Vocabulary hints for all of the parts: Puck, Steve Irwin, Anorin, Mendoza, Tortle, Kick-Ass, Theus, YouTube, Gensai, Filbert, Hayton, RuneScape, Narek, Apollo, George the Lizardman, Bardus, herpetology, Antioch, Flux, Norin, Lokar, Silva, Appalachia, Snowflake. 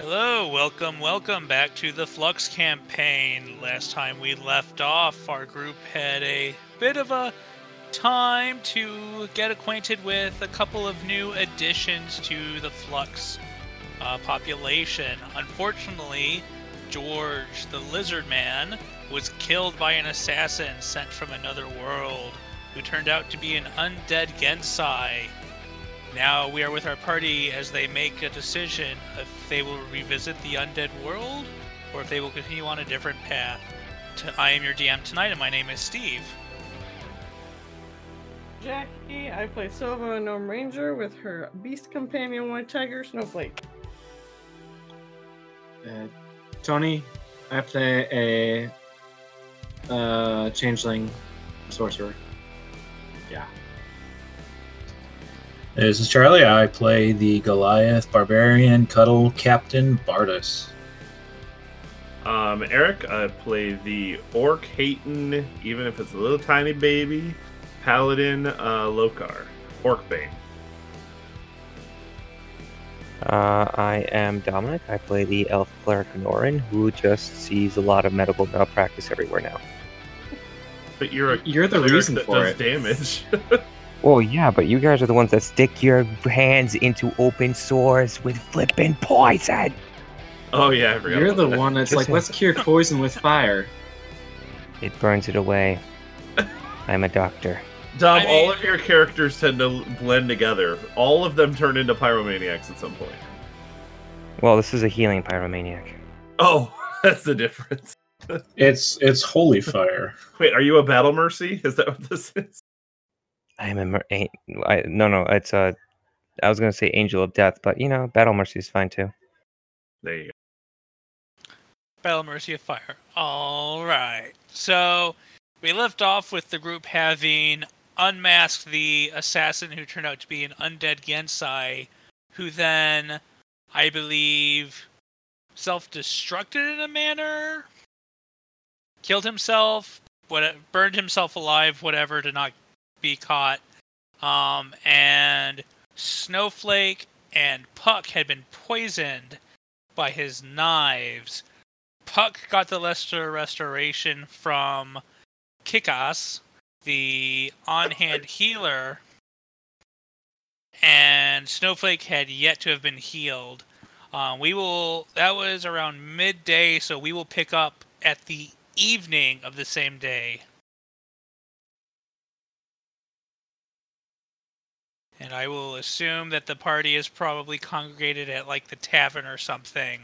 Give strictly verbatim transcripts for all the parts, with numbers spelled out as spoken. Hello, welcome, welcome back to the Flux campaign. Last time we left off, our group had a bit of a time to get acquainted with a couple of new additions to the Flux uh, population. Unfortunately, George the Lizardman was killed by an assassin sent from another world, who turned out to be an undead Gensai. Now we are with our party as they make a decision if they will revisit the undead world or if they will continue on a different path. I am your D M tonight, and my name is Steve. Jackie, I play Silva, a gnome ranger, with her beast companion, white tiger, Snowflake. Uh, Tony, I play a uh, changeling sorcerer. Yeah. This is Charlie. I play the Goliath Barbarian Cuddle Captain Bardus. Um, Eric, I play the Orc Hayton, even if it's a little tiny baby, Paladin uh, Lokar, Orcbane. Uh, I am Dominic. I play the Elf Cleric Norin, who just sees a lot of medical malpractice everywhere now. But you're a you're the reason that for does it. Damage. Well, yeah, but you guys are the ones that stick your hands into open sores with flippin' poison. Oh yeah, I forgot. You're the that. one that's like, let's cure poison with fire. It burns it away. I'm a doctor. Dom, I mean, all of your characters tend to blend together. All of them turn into pyromaniacs at some point. Well, this is a healing pyromaniac. Oh, that's the difference. it's it's holy fire. Wait, are you a battle mercy? Is that what this is? I'm a mer- a- I, no, no, it's a, I was going to say angel of death, but you know, battle mercy is fine too. There you go. Battle mercy of fire. All right. So we left off with the group having unmasked the assassin who turned out to be an undead Gensai, who then, I believe, self-destructed in a manner, killed himself, what, burned himself alive, whatever, to not be caught, um, and Snowflake and Puck had been poisoned by his knives. Puck got the lesser restoration from Kick-Ass, the on-hand healer, and Snowflake had yet to have been healed. Uh, we will, that was around midday, so we will pick up at the evening of the same day. And I will assume that the party is probably congregated at, like, the tavern or something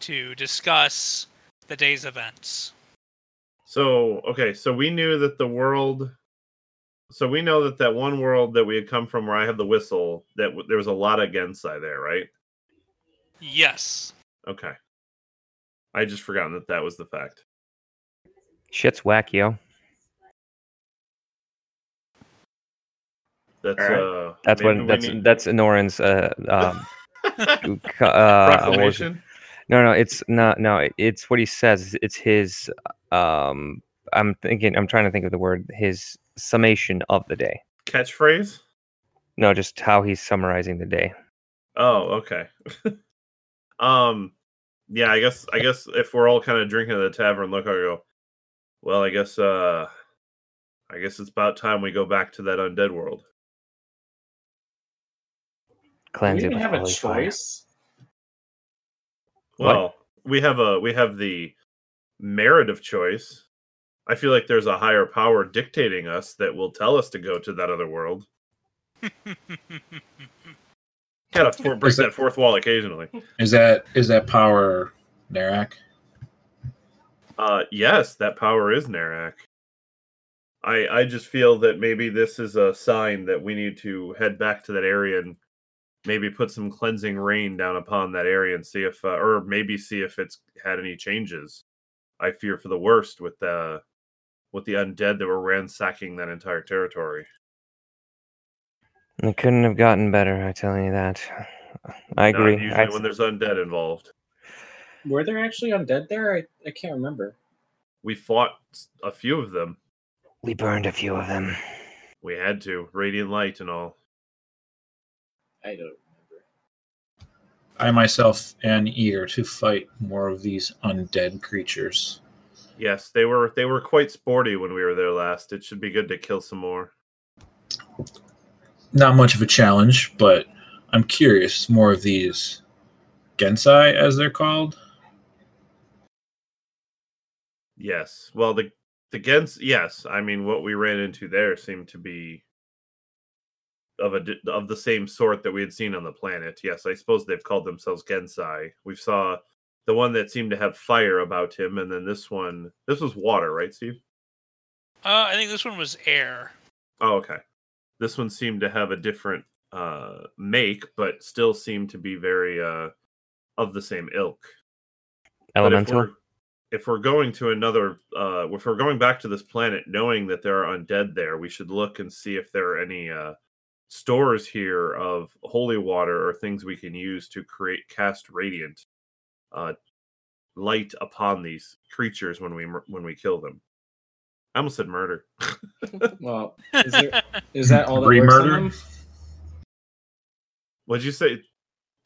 to discuss the day's events. So, okay, so we knew that the world... So we know that that one world that we had come from where I have the whistle, that w- there was a lot of Gensai there, right? Yes. Okay. I just forgotten that that was the fact. Shit's whack, yo. That's right. uh, that's what that's need... that's Norin's uh, um, uh, proclamation. No, no, it's not. No, it's what he says. It's his. Um, I'm thinking. I'm trying to think of the word. His summation of the day. Catchphrase. No, just how he's summarizing the day. Oh, okay. um, yeah, I guess. I guess if we're all kind of drinking at the tavern, look, I go. Well, I guess. Uh, I guess it's about time we go back to that undead world. Cleanse we didn't have a choice. Fire. Well, what? we have a we have the merit of choice. I feel like there's a higher power dictating us that will tell us to go to that other world. Gotta for- break that, that fourth wall occasionally. Is that is that power Narek? Uh, yes, that power is Narek. I I just feel that maybe this is a sign that we need to head back to that area and maybe put some cleansing rain down upon that area and see if, uh, or maybe see if it's had any changes. I fear for the worst with the, with the undead that were ransacking that entire territory. It couldn't have gotten better, I tell you that. I Not agree. Usually I'd... when there's undead involved. Were there actually undead there? I, I can't remember. We fought a few of them. We burned a few of them. We had to. Radiant light and all. I don't remember. I myself am eager to fight more of these undead creatures. Yes, they were they were quite sporty when we were there last. It should be good to kill some more. Not much of a challenge, but I'm curious. More of these Gensai, as they're called? Yes. Well, the the Gens... Yes. I mean, what we ran into there seemed to be of a of the same sort that we had seen on the planet. Yes, I suppose they've called themselves Gensai. We saw the one that seemed to have fire about him, and then this one... This was water, right, Steve? Uh, I think this one was air. Oh, okay. This one seemed to have a different uh, make, but still seemed to be very uh, of the same ilk. Elemental? If we're, if we're going to another... Uh, if we're going back to this planet, knowing that there are undead there, we should look and see if there are any uh, stores here of holy water or things we can use to create cast radiant Uh, light upon these creatures when we when we kill them. I almost said murder. Well, is, there, is that all that works on them? What'd you say,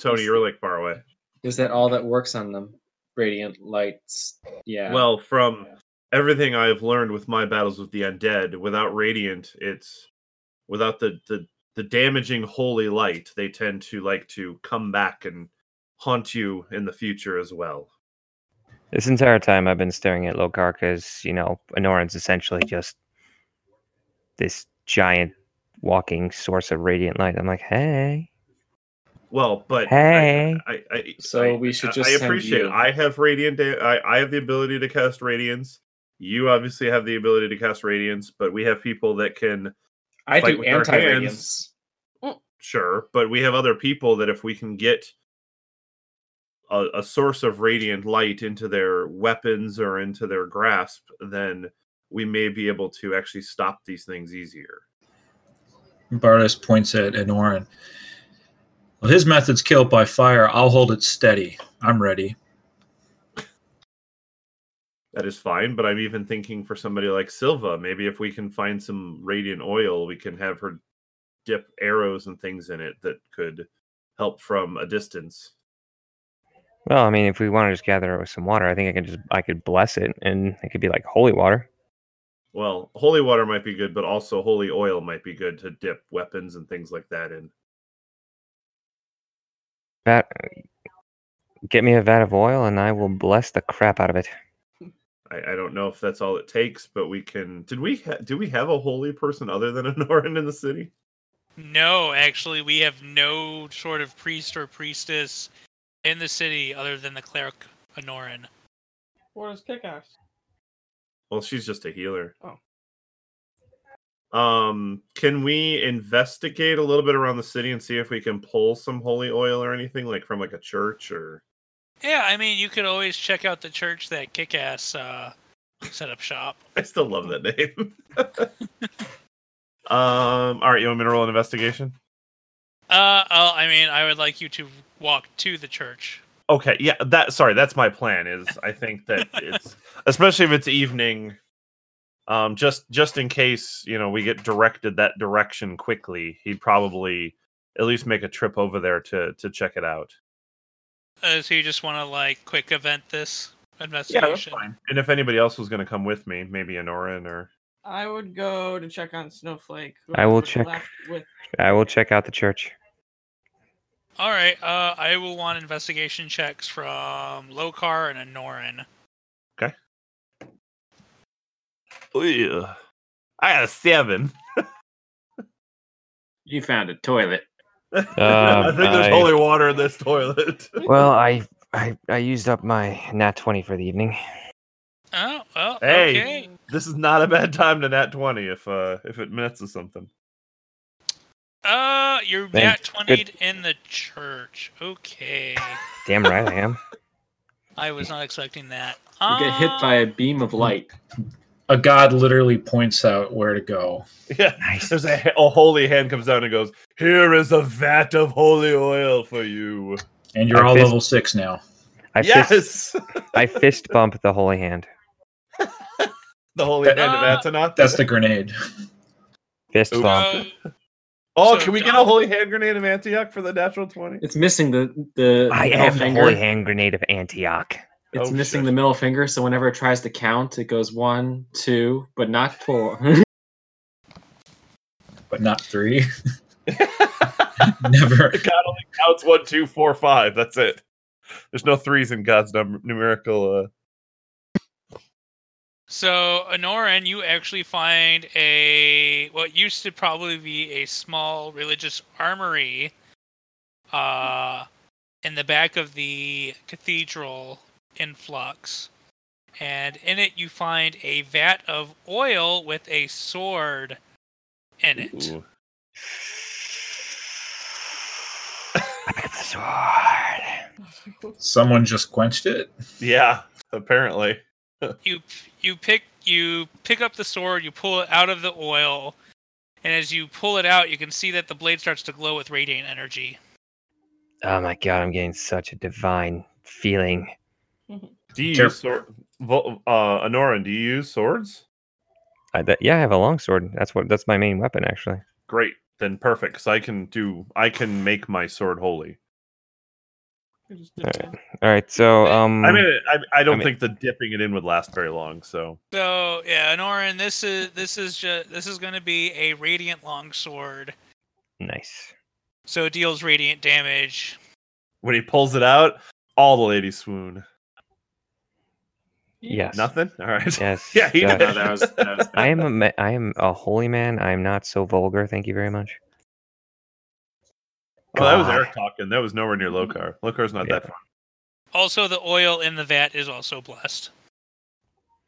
Tony? You were like far away. Is that all that works on them? Radiant lights. Yeah. Well, from yeah. everything I've learned with my battles with the undead, without radiant, it's without the the the damaging holy light, they tend to like to come back and haunt you in the future as well. This entire time I've been staring at Lokar because, you know, Anoran's essentially just this giant walking source of radiant light. I'm like, hey. Well, but hey. I, I, I, so I, we should just I, I appreciate you. I have radiant. Da- I, I have the ability to cast radiance. You obviously have the ability to cast radiance, but we have people that can. I fight do with anti-radiance. Their hands. Sure, but we have other people that if we can get A, a source of radiant light into their weapons or into their grasp, then we may be able to actually stop these things easier. Bardus points at Norin. Well, his method's kill by fire. I'll hold it steady. I'm ready. That is fine, but I'm even thinking for somebody like Silva, maybe if we can find some radiant oil, we can have her dip arrows and things in it that could help from a distance. Well, I mean, if we want to just gather it with some water, I think I can just I could bless it, and it could be like holy water. Well, holy water might be good, but also holy oil might be good to dip weapons and things like that in. Vat, get me a vat of oil, and I will bless the crap out of it. I, I don't know if that's all it takes, but we can. Did we ha- do we have a holy person other than Anorin in the city? No, actually, we have no sort of priest or priestess in the city, other than the cleric Anorin. What is Kick-Ass? Well, she's just a healer. Oh. Um, can we investigate a little bit around the city and see if we can pull some holy oil or anything, like from like a church or? Yeah, I mean, you could always check out the church that Kick-Ass uh, set up shop. I still love that name. um. All right, you want me to roll an investigation? Uh, I'll, I mean, I would like you to walk to the church. Okay, yeah, that. Sorry, that's my plan. Is I think that it's, especially if it's evening, um, just just in case, you know, we get directed that direction quickly, he'd probably at least make a trip over there to to check it out. Uh, so you just want to like quick event this investigation? Yeah, that's fine. And if anybody else was going to come with me, maybe Anorin or. I would go to check on Snowflake. I will check. With... I will check out the church. All right. Uh, I will want investigation checks from Lokar and Anorin. Okay. Ooh, I got a seven. You found a toilet. Uh, I think there's I... holy water in this toilet. Well, I, I I used up my nat twenty for the evening. Oh, well, hey, okay. This is not a bad time to nat twenty if uh, if it messes something. Uh, you're nat twenty'd in the church. Okay. Damn right I am. I was not expecting that. You um, get hit by a beam of light. A god literally points out where to go. Yeah, nice. There's a, a holy hand comes down and goes, here is a vat of holy oil for you. And you're I all fist- level six now. I yes! Fist, I fist bump the holy hand. The holy that, hand of Antonoth? That's the grenade. Fist Ooh. bump. Uh, Oh, so can we dumb. get a holy hand grenade of Antioch for the natural twenty? It's missing the the. I middle am finger. the holy hand grenade of Antioch. It's oh, missing shit. the middle finger, so whenever it tries to count, it goes one, two, but not four, but not three. Never. God only counts one, two, four, five. That's it. There's no threes in God's num- numerical. Uh... So, Norin, you actually find a what used to probably be a small religious armory uh, in the back of the cathedral in Flux. And in it you find a vat of oil with a sword in it. Ooh. I got the sword. Someone just quenched it? Yeah, apparently. You you pick you pick up the sword, you pull it out of the oil, and as you pull it out, you can see that the blade starts to glow with radiant energy. Oh my god, I'm getting such a divine feeling. Do you Careful. use sword, uh, Anoran, do you use swords? I bet, yeah, I have a long sword. That's what that's my main weapon, actually. Great, then perfect. Because I can do I can make my sword holy. All right. All right, so um, I mean, I, I don't I mean, think the dipping it in would last very long. So, so yeah, Norin, this is this is just, this is going to be a radiant longsword. Nice. So it deals radiant damage. When he pulls it out, all the ladies swoon. Yes. Nothing. All right. Yes. yeah. He did. No, that was, that was I am a I am a holy man. I am not so vulgar. Thank you very much. Oh, that was Eric talking. That was nowhere near Lokar. Lokar's not yeah. that far. Also, the oil in the vat is also blessed.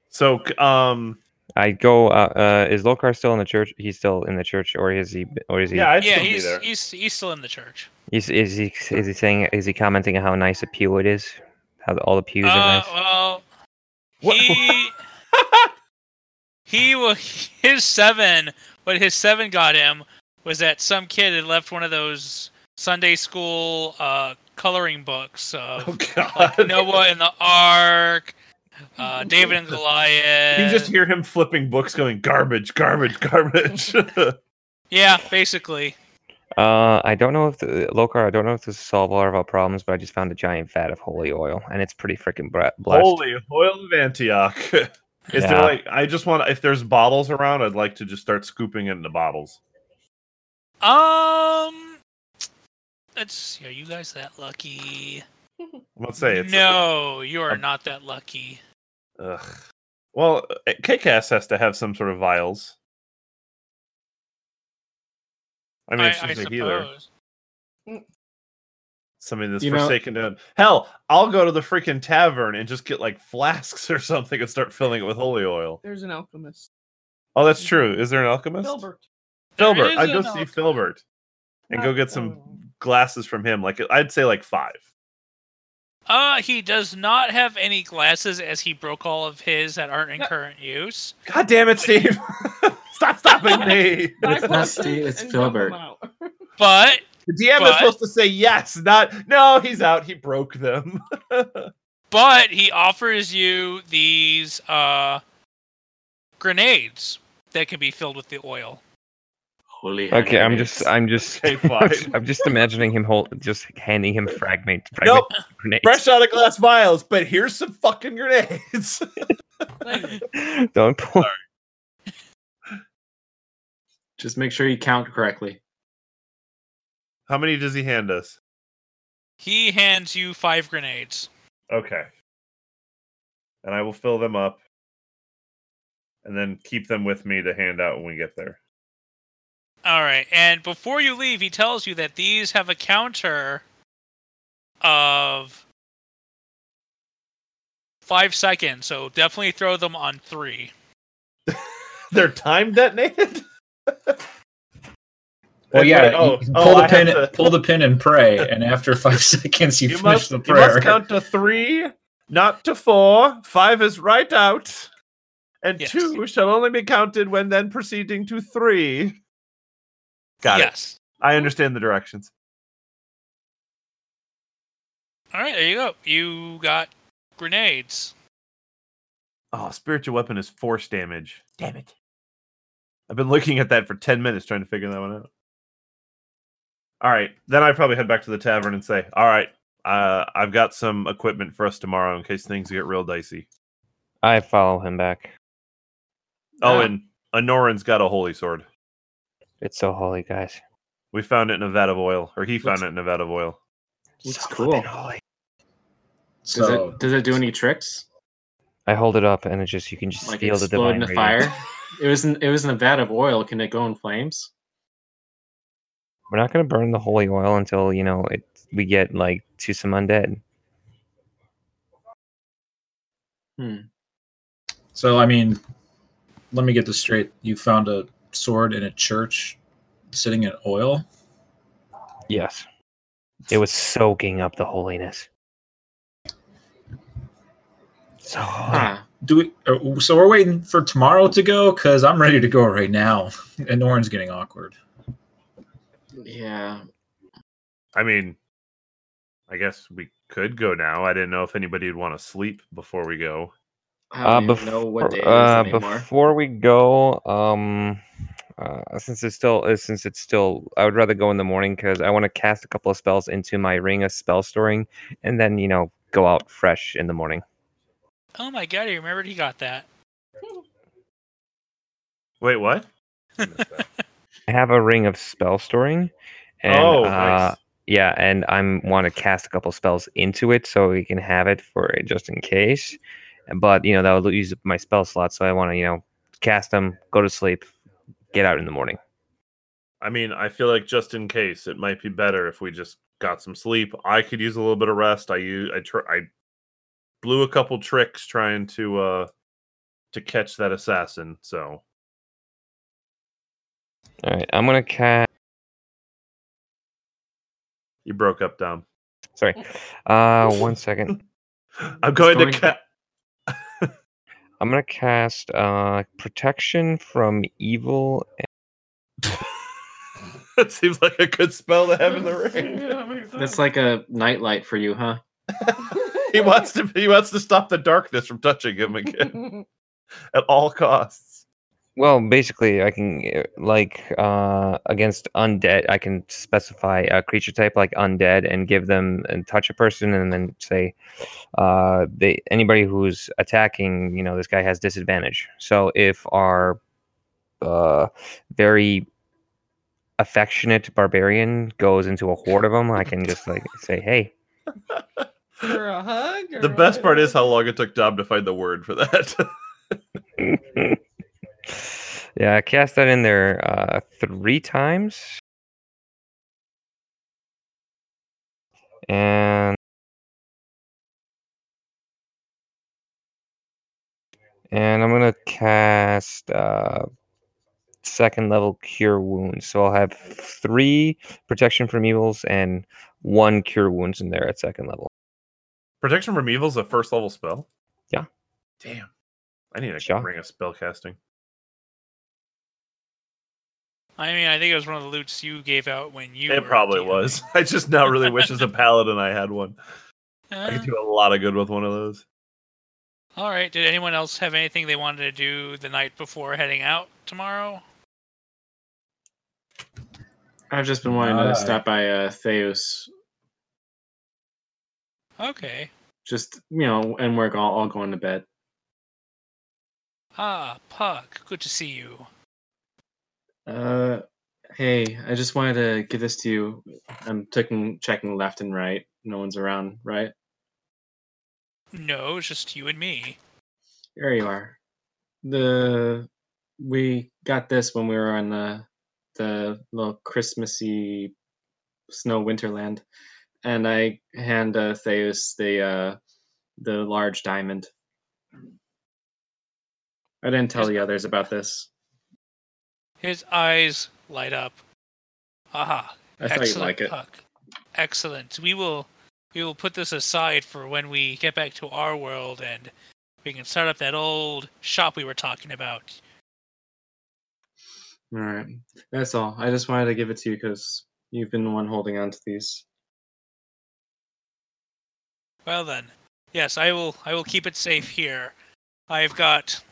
So, um, I go. Uh, uh, is Lokar still in the church? He's still in the church, or is he? Or is he? Yeah, I'd yeah, still he's, be there. he's he's still in the church. Is is he is he saying? Is he commenting on how nice a pew it is? How all the pews uh, are nice. Well, what? he he will his seven. What his seven got him was that some kid had left one of those Sunday school uh, coloring books of oh, God. Like Noah and the Ark, uh, David and Goliath. You just hear him flipping books going, garbage, garbage, garbage. yeah, basically. Uh, I don't know if, the, Lokar, I don't know if this will solve all of our problems, but I just found a giant vat of holy oil, and it's pretty freaking blessed. Holy oil of Antioch. Is yeah. there like, I just want, if there's bottles around, I'd like to just start scooping it into bottles. Um... Let's see, are you guys that lucky? Let's say it's no, a, you are a, not that lucky. Ugh. Well, Kick-Ass has to have some sort of vials. I mean, I, she's I a healer. Somebody that's you forsaken know, to hell, I'll go to the freaking tavern and just get like flasks or something and start filling it with holy oil. There's an alchemist. Oh, that's true. Is there an alchemist? Filbert. Filbert. I'd go see Filbert and go get some glasses from him. Like I'd say like five. Uh, he does not have any glasses as he broke all of his that aren't in current use. God damn it, Steve. Stop stopping me. It's not Steve, it's Filbert. But the D M but, is supposed to say yes, not no, he's out. He broke them. But he offers you these uh grenades that can be filled with the oil. Holy okay, hand I'm grenades. just, I'm just, okay, I'm just imagining him hold, just handing him fragments. Fragment nope, grenades. Fresh out of glass vials. But here's some fucking grenades. Don't pull. Just make sure you count correctly. How many does he hand us? He hands you five grenades. Okay, and I will fill them up, and then keep them with me to hand out when we get there. All right, and before you leave, he tells you that these have a counter of five seconds, so definitely throw them on three. They're time detonated? Well, yeah, oh, oh, pull, the pin, to... pull the pin and pray, and after five seconds, you, you finish must, the prayer. You must count to three, not to four. Five is right out, and yes. two shall only be counted when then proceeding to three. Got yes. it. I understand the directions. All right, there you go. You got grenades. Oh, spiritual weapon is force damage. Damn it. I've been looking at that for ten minutes trying to figure that one out. All right. Then I probably head back to the tavern and say, all right, uh, I've got some equipment for us tomorrow in case things get real dicey. I follow him back. Oh, uh, and Anoran's got a holy sword. It's so holy, guys. We found it in a vat of oil. Or he found it in a vat of oil. It's so cool. Holy. So, does, it, does it do any tricks? I hold it up and it just, you can just like feel the divine radiance. Explode in the fire? It was in, it was in a vat of oil. Can it go in flames? We're not going to burn the holy oil until, you know, it, we get, like, to some undead. Hmm. So, I mean, let me get this straight. You found a sword in a church sitting in oil? Yes. It was soaking up the holiness. So, huh. do we, so we're waiting for tomorrow to go? Because I'm ready to go right now. And Norin's getting awkward. Yeah. I mean, I guess we could go now. I didn't know if anybody would want to sleep before we go. I don't uh, bef- know what day it is uh, anymore. Before we go, um, uh, since it's still, uh, since it's still, I would rather go in the morning because I want to cast a couple of spells into my ring of spell storing, and then you know go out fresh in the morning. Oh my god! I remembered he got that. Wait, what? I have a ring of spell storing, and oh, uh, nice. yeah, and I'm want to cast a couple spells into it so we can have it for just in case. But you know that would use my spell slot, so I want to you know cast them, go to sleep, get out in the morning. I mean, I feel like just in case, it might be better if we just got some sleep. I could use a little bit of rest. I use I tr- I blew a couple tricks trying to uh to catch that assassin, so. All right, I'm gonna cast. You broke up, Dom. Sorry. Uh, one second. I'm going to cast. I'm gonna cast uh protection from evil. And- that seems like a good spell to have in the ring. Yeah, that's like a nightlight for you, huh? He wants to. He wants to stop the darkness from touching him again, at all costs. Well, basically, I can, like, uh, against undead, I can specify a creature type like undead and give them and touch a person and then say, uh, they anybody who's attacking, you know, this guy has disadvantage. So if our uh, very affectionate barbarian goes into a horde of them, I can just, like, say, hey. For a hug? The best part is how long it took Dom to find the word for that. Yeah, I cast that in there uh, three times. And and I'm going to cast uh, second level Cure Wounds. So I'll have three Protection from Evils and one Cure Wounds in there at second level. Protection from Evils is a first level spell? Yeah. Damn. I need to yeah. bring a spell casting. I mean, I think it was one of the loots you gave out when you. It were probably dealing. Was. I just now really wish as a paladin I had one. Uh, I could do a lot of good with one of those. All right. Did anyone else have anything they wanted to do the night before heading out tomorrow? I've just been wanting uh, to stop by uh, Theus. Okay. Just, you know, and we're all, all going to bed. Ah, Puck. Good to see you. Uh, hey, I just wanted to get this to you. I'm taking, checking left and right. No one's around, right? No, it's just you and me. There you are. The we got this when we were on the the little Christmassy snow winterland, and I hand uh, Theus the uh the large diamond. I didn't tell the others about this. His eyes light up. Aha. I thought you'd like it. Puck. Excellent. We will we will put this aside for when we get back to our world and we can start up that old shop we were talking about. All right. That's all. I just wanted to give it to you because you've been the one holding on to these. Well then. Yes, I will I will keep it safe here. I've got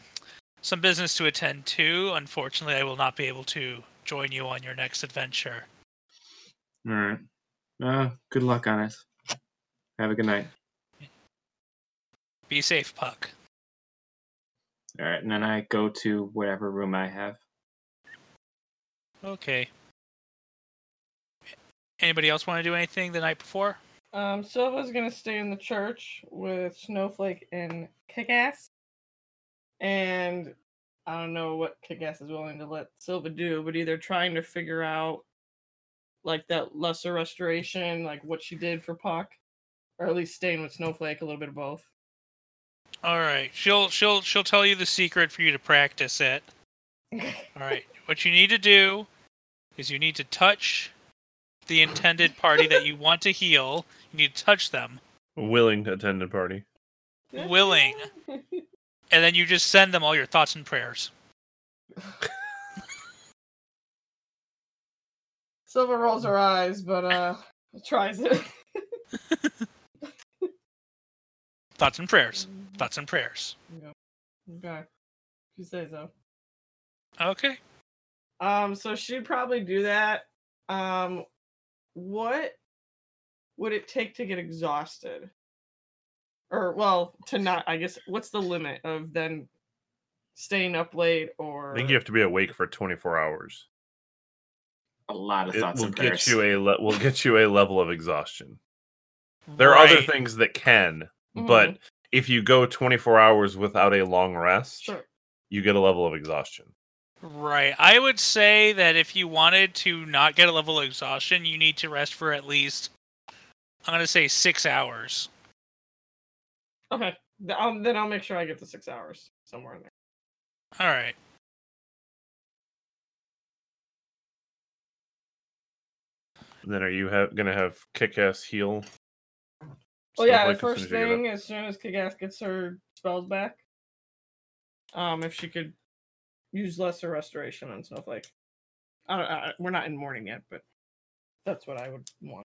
some business to attend to. Unfortunately, I will not be able to join you on your next adventure. All right. Uh, good luck on it. Have a good night. Be safe, Puck. All right, and then I go to whatever room I have. Okay. Anybody else want to do anything the night before? Um, Silva's going to stay in the church with Snowflake and Kick-Ass. And I don't know what Kick-Ass is willing to let Silva do, but either trying to figure out like that lesser restoration, like what she did for Puck, or at least staying with Snowflake, a little bit of both. All right, she'll she'll she'll tell you the secret for you to practice it. All right, what you need to do is you need to touch the intended party that you want to heal. You need to touch them. Willing attended party. Willing, and then you just send them all your thoughts and prayers. Silva rolls her eyes, but uh, tries it. Thoughts and prayers. Thoughts and prayers. Yeah. Okay. She says so. Okay. Um. So she'd probably do that. Um. What would it take to get exhausted? Or well, to not. I guess. What's the limit of then staying up late? Or I think you have to be awake for twenty-four hours. A lot of thoughts and prayers. We'll get you a le- we'll get you a level of exhaustion. There right. are other things that can, mm-hmm. but if you go twenty-four hours without a long rest, sure. you get a level of exhaustion. Right. I would say that if you wanted to not get a level of exhaustion, you need to rest for at least, I'm going to say six hours. Okay. I'll, then I'll make sure I get the six hours somewhere in there. All right. Then are you ha- going to have Kick-Ass heal? Well, yeah, the first thing, as soon as Kick-Ass gets her spells back, um, if she could use lesser restoration on Snowflake. I don't, I, we're not in mourning yet, but that's what I would want.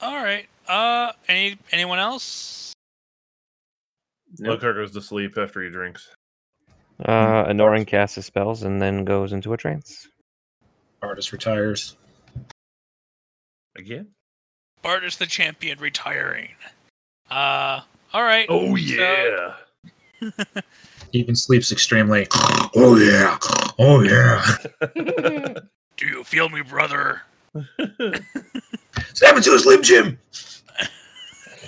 All right. Uh, any anyone else? Nope. Lokar goes to sleep after he drinks. Uh, Norin casts his spells and then goes into a trance. Bardus retires. Again? Bardus the champion retiring. Uh, alright. Oh, yeah. So... he even sleeps extremely. Oh, yeah. Oh, yeah. Do you feel me, brother? Stab into a sleep gym.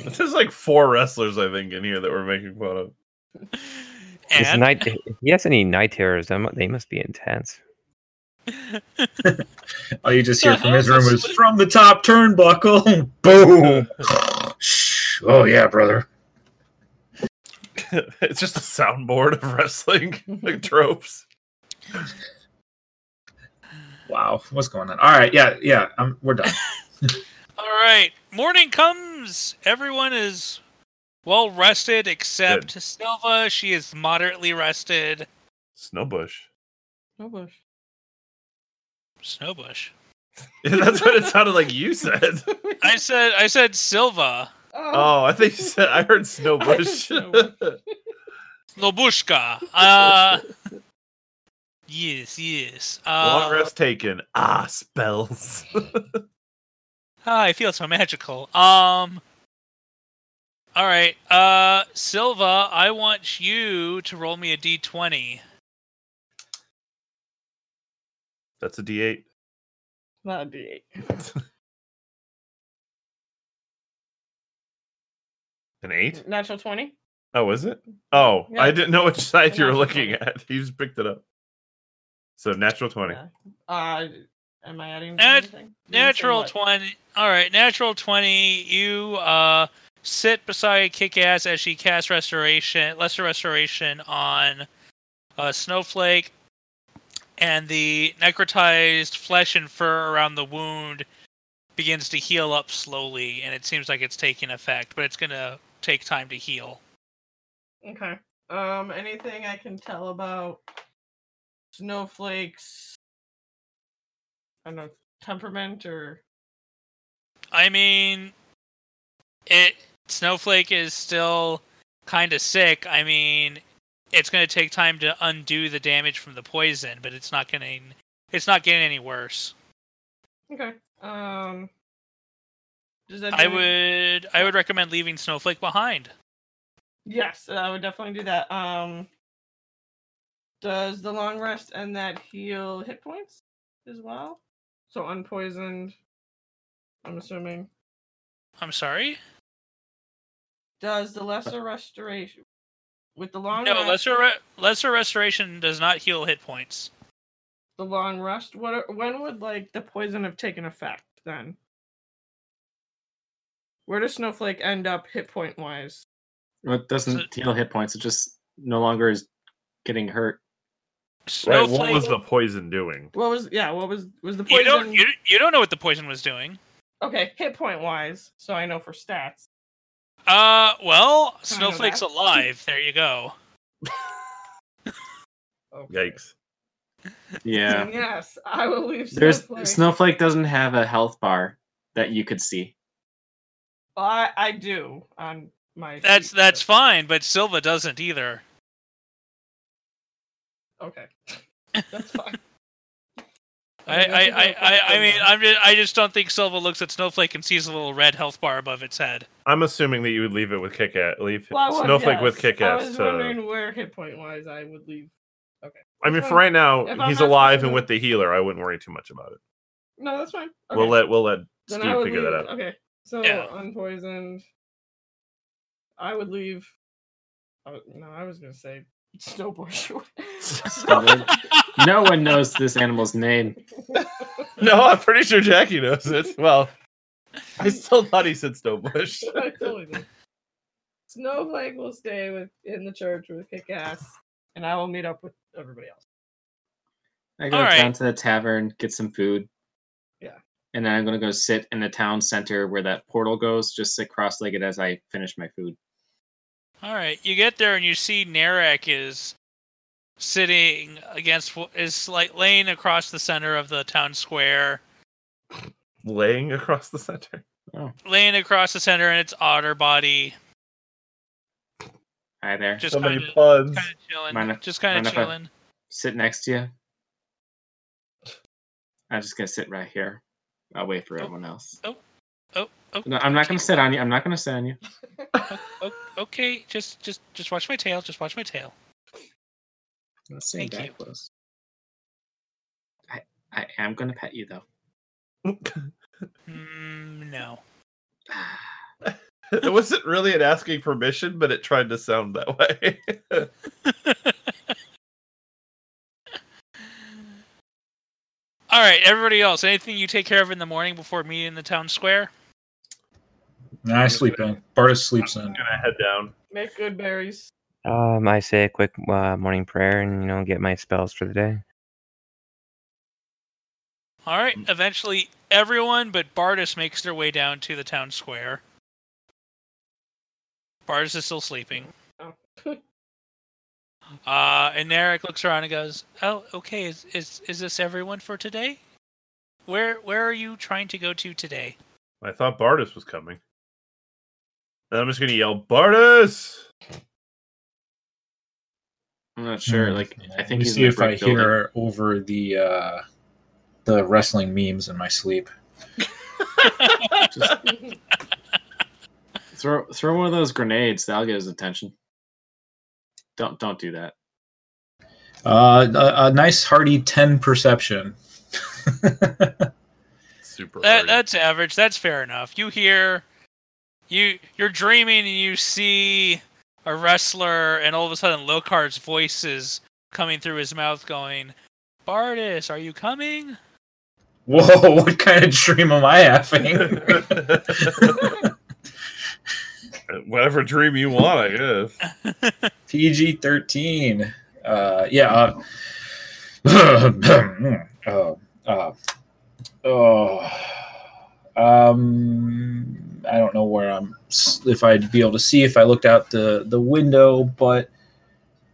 There's like four wrestlers, I think, in here that we're making fun of. And... night... if he has any night terrors, they must be intense. All you just hear from his room is from the top turnbuckle. Boom. Oh yeah, brother. It's just a soundboard of wrestling like tropes. Wow, what's going on? All right, yeah, yeah, I'm, we're done. All right, morning comes. Everyone is well rested except Good. Silva. She is moderately rested. Snowbush. Snowbush. Snowbush. That's what it sounded like you said. I said I said Silva. Oh, oh I think you said I heard Snowbush. Snowbushka. Uh Yes, yes. Uh, Long rest taken. Ah, spells. Ah, I feel so magical. Um Alright. Uh Silva, I want you to roll me a D twenty. That's a D eight. Not a D eight. An eight? Natural twenty. Oh, is it? Oh, yeah. I didn't know which side you were looking twenty. At. You just picked it up. So, natural twenty. Yeah. Uh, am I adding Nat- anything? Natural twenty. All right, natural twenty. You uh, sit beside Kick-Ass as she casts restoration, lesser restoration on uh, Snowflake. And the necrotized flesh and fur around the wound begins to heal up slowly, and it seems like it's taking effect, but it's going to take time to heal. Okay. Um, anything I can tell about Snowflake's, I don't know, temperament, or... I mean, it Snowflake is still kind of sick. I mean... It's going to take time to undo the damage from the poison, but it's not going to, it's not getting any worse. Okay. Um. Does that? Do I would. I would recommend leaving Snowflake behind. Yes, I would definitely do that. Um. Does the long rest and that heal hit points as well? So unpoisoned, I'm assuming. I'm sorry? Does the lesser restoration... With the long no, rest... No, lesser, re- lesser restoration does not heal hit points. The long rest? What? Are, when would, like, the poison have taken effect, then? Where does Snowflake end up hit point-wise? Well, it doesn't it... heal hit points. It just no longer is getting hurt. Snowflake. Right, what was the poison doing? What was yeah? What was was the poison? You don't you, you don't know what the poison was doing. Okay, hit point wise, so I know for stats. Uh, well, I Snowflake's alive. There you go. Okay. Yikes. Yeah. Yes, I will leave Snowflake. There's, Snowflake doesn't have a health bar that you could see. Well, I I do on my. That's feet, that's but... fine, but Silva doesn't either. Okay, that's fine. I, I, I, I, I mean, I'm just, I just don't think Silva looks at Snowflake and sees a little red health bar above its head. I'm assuming that you would leave it with Kick-Ass, leave well, would, Snowflake yes. with Kick-Ass. I was to... wondering where hit point wise I would leave. Okay. I mean, that's for fine. Right now, he's alive and with the healer. I wouldn't worry too much about it. No, that's fine. Okay. We'll let we'll let then Steve figure leave. That out. Okay. So yeah. Unpoisoned. I would leave. Oh, no, I was gonna say. Snowboard short. No one knows this animal's name. No, I'm pretty sure Jackie knows it. Well, I still thought he said Snowbush. I totally did. Snowflake will stay with in the church with Kick-Ass, and I will meet up with everybody else. I go All down right. to the tavern, get some food. Yeah. And then I'm going to go sit in the town center where that portal goes, just sit cross-legged as I finish my food. All right, you get there and you see Narek is sitting against, is like laying across the center of the town square. Laying across the center? Oh. Laying across the center in its otter body. Hi there. Just so kinda, many puns. Kinda chilling, mind just kind of chilling. Sit next to you. I'm just going to sit right here. I'll wait for oh. everyone else. Oh. Oh, oh, no, I'm not okay. gonna sit on you. I'm not gonna sit on you. oh, okay, just, just, just watch my tail. Just watch my tail. Thank you. Close. I, I am gonna pet you though. mm, no. It wasn't really an asking permission, but it tried to sound that way. All right, everybody else. Anything you take care of in the morning before meeting in the town square? Nah, I sleep in. Bardus sleeps in. I'm gonna head down. Make good berries. Um, I say a quick uh, morning prayer and you know get my spells for the day. All right. Eventually, everyone but Bardus makes their way down to the town square. Bardus is still sleeping. Oh. Uh, and Narek looks around and goes, "Oh, okay. Is is is this everyone for today? Where where are you trying to go to today?" I thought Bardus was coming. And I'm just gonna yell, "Bardus!" I'm not sure. Like, yeah, I think. Let me see if I building. Hear over the uh, the wrestling memes in my sleep. just throw throw one of those grenades. That'll get his attention. Don't don't do that. Uh, a, a nice hearty ten perception. Super. That, that's average. That's fair enough. You hear, you you're dreaming and you see a wrestler, and all of a sudden Lokar's voice is coming through his mouth, going, "Bardus, are you coming?" Whoa! What kind of dream am I having? Whatever dream you want, I guess. P G thirteen. Uh, yeah. Uh, uh, uh, oh. Um. I don't know where I'm. If I'd be able to see if I looked out the, the window, but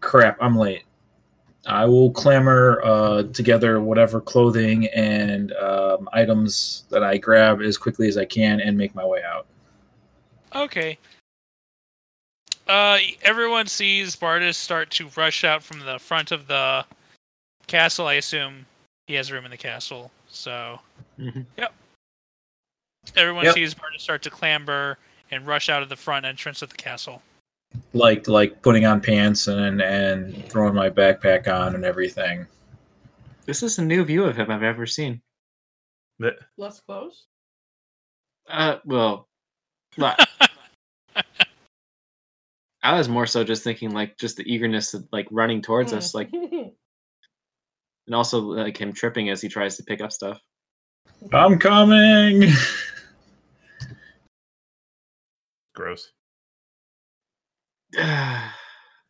crap, I'm late. I will clamor uh, together whatever clothing and um, items that I grab as quickly as I can and make my way out. Okay. Uh, everyone sees Bardus start to rush out from the front of the castle. I assume he has room in the castle, so Mm-hmm. Yep. Everyone yep. sees Bardus start to clamber and rush out of the front entrance of the castle. Like like putting on pants and and throwing my backpack on and everything. This is a new view of him I've ever seen. But, less clothes? Uh, well, but, I was more so just thinking like just the eagerness of like running towards mm. us, like, and also like him tripping as he tries to pick up stuff. I'm coming. Gross.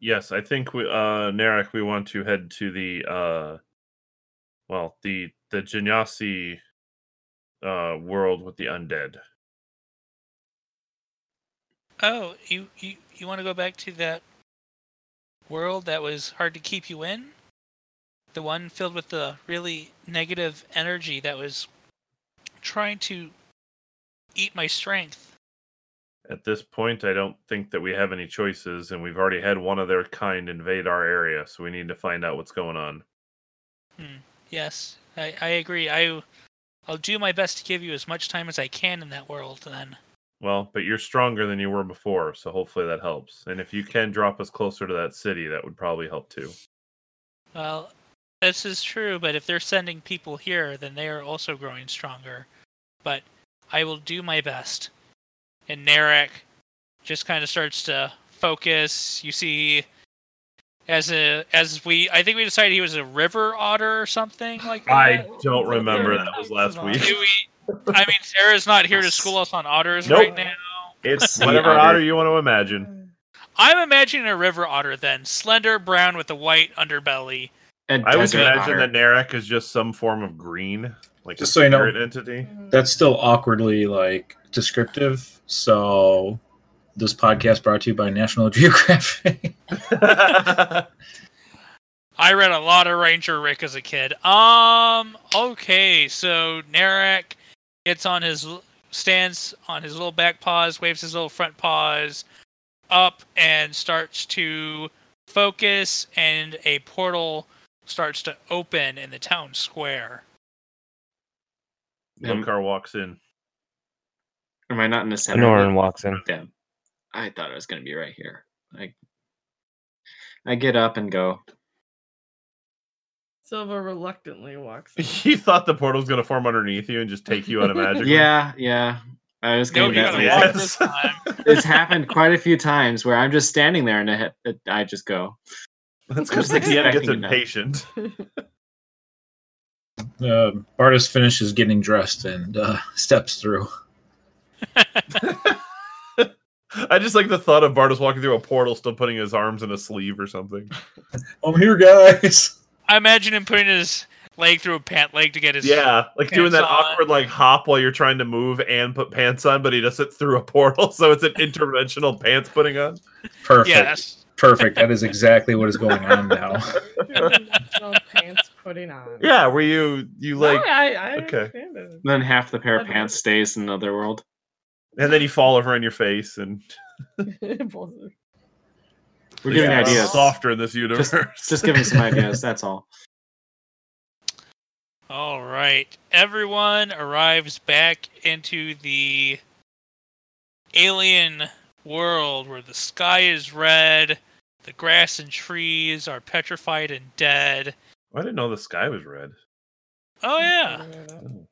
Yes, I think we, uh, Narek, we want to head to the, uh, well, the the Genasi uh, world with the undead. Oh, you, you, you want to go back to that world that was hard to keep you in? The one filled with the really negative energy that was trying to eat my strength. At this point, I don't think that we have any choices, and we've already had one of their kind invade our area, so we need to find out what's going on. Hmm. Yes, I, I agree. I, I'll do my best to give you as much time as I can in that world, then. Well, but you're stronger than you were before, so hopefully that helps. And if you can drop us closer to that city, that would probably help, too. Well, this is true, but if they're sending people here, then they are also growing stronger. But I will do my best. And Narek just kind of starts to focus. You see, as a as we, I think we decided he was a river otter or something like that. I don't remember. That was last week. We, I mean, Sarah's not here to school us on otters nope. right now. It's whatever otter you want to imagine. I'm imagining a river otter then, slender, brown with a white underbelly. And I would imagine that Narek is just some form of green, like just a so spirit you know, entity. That's still awkwardly like descriptive. So, this podcast brought to you by National Geographic. I read a lot of Ranger Rick as a kid. Um, okay, so Narek gets on his, stands on his little back paws, waves his little front paws up, and starts to focus, and a portal starts to open in the town square. Lokar walks in. Am I not in the center? Norin walks in. Damn. I thought I was going to be right here. I I get up and go. Silva reluctantly walks in. He thought the portal was going to form underneath you and just take you out of magic. yeah, yeah. I was going to walk this time. It's happened quite a few times where I'm just standing there and I just go. That's because the D M gets impatient. uh, Bardus finishes getting dressed and uh, steps through. I just like the thought of Bardus walking through a portal, still putting his arms in a sleeve or something. I'm here, guys. I imagine him putting his leg through a pant leg to get his yeah, like doing that on. awkward like hop while you're trying to move and put pants on, but he does it through a portal, so it's an interventional pants putting on. Perfect. Yes. Perfect. That is exactly what is going on now. Interventional pants putting on. Yeah, where you you like no, I, I okay. understand it. Then half the pair of pants stays in another world. And then you fall over on your face, and we're giving ideas. Softer in this universe. Just, just giving some ideas. That's all. All right, everyone arrives back into the alien world where the sky is red, the grass and trees are petrified and dead. I didn't know the sky was red. Oh yeah, oh.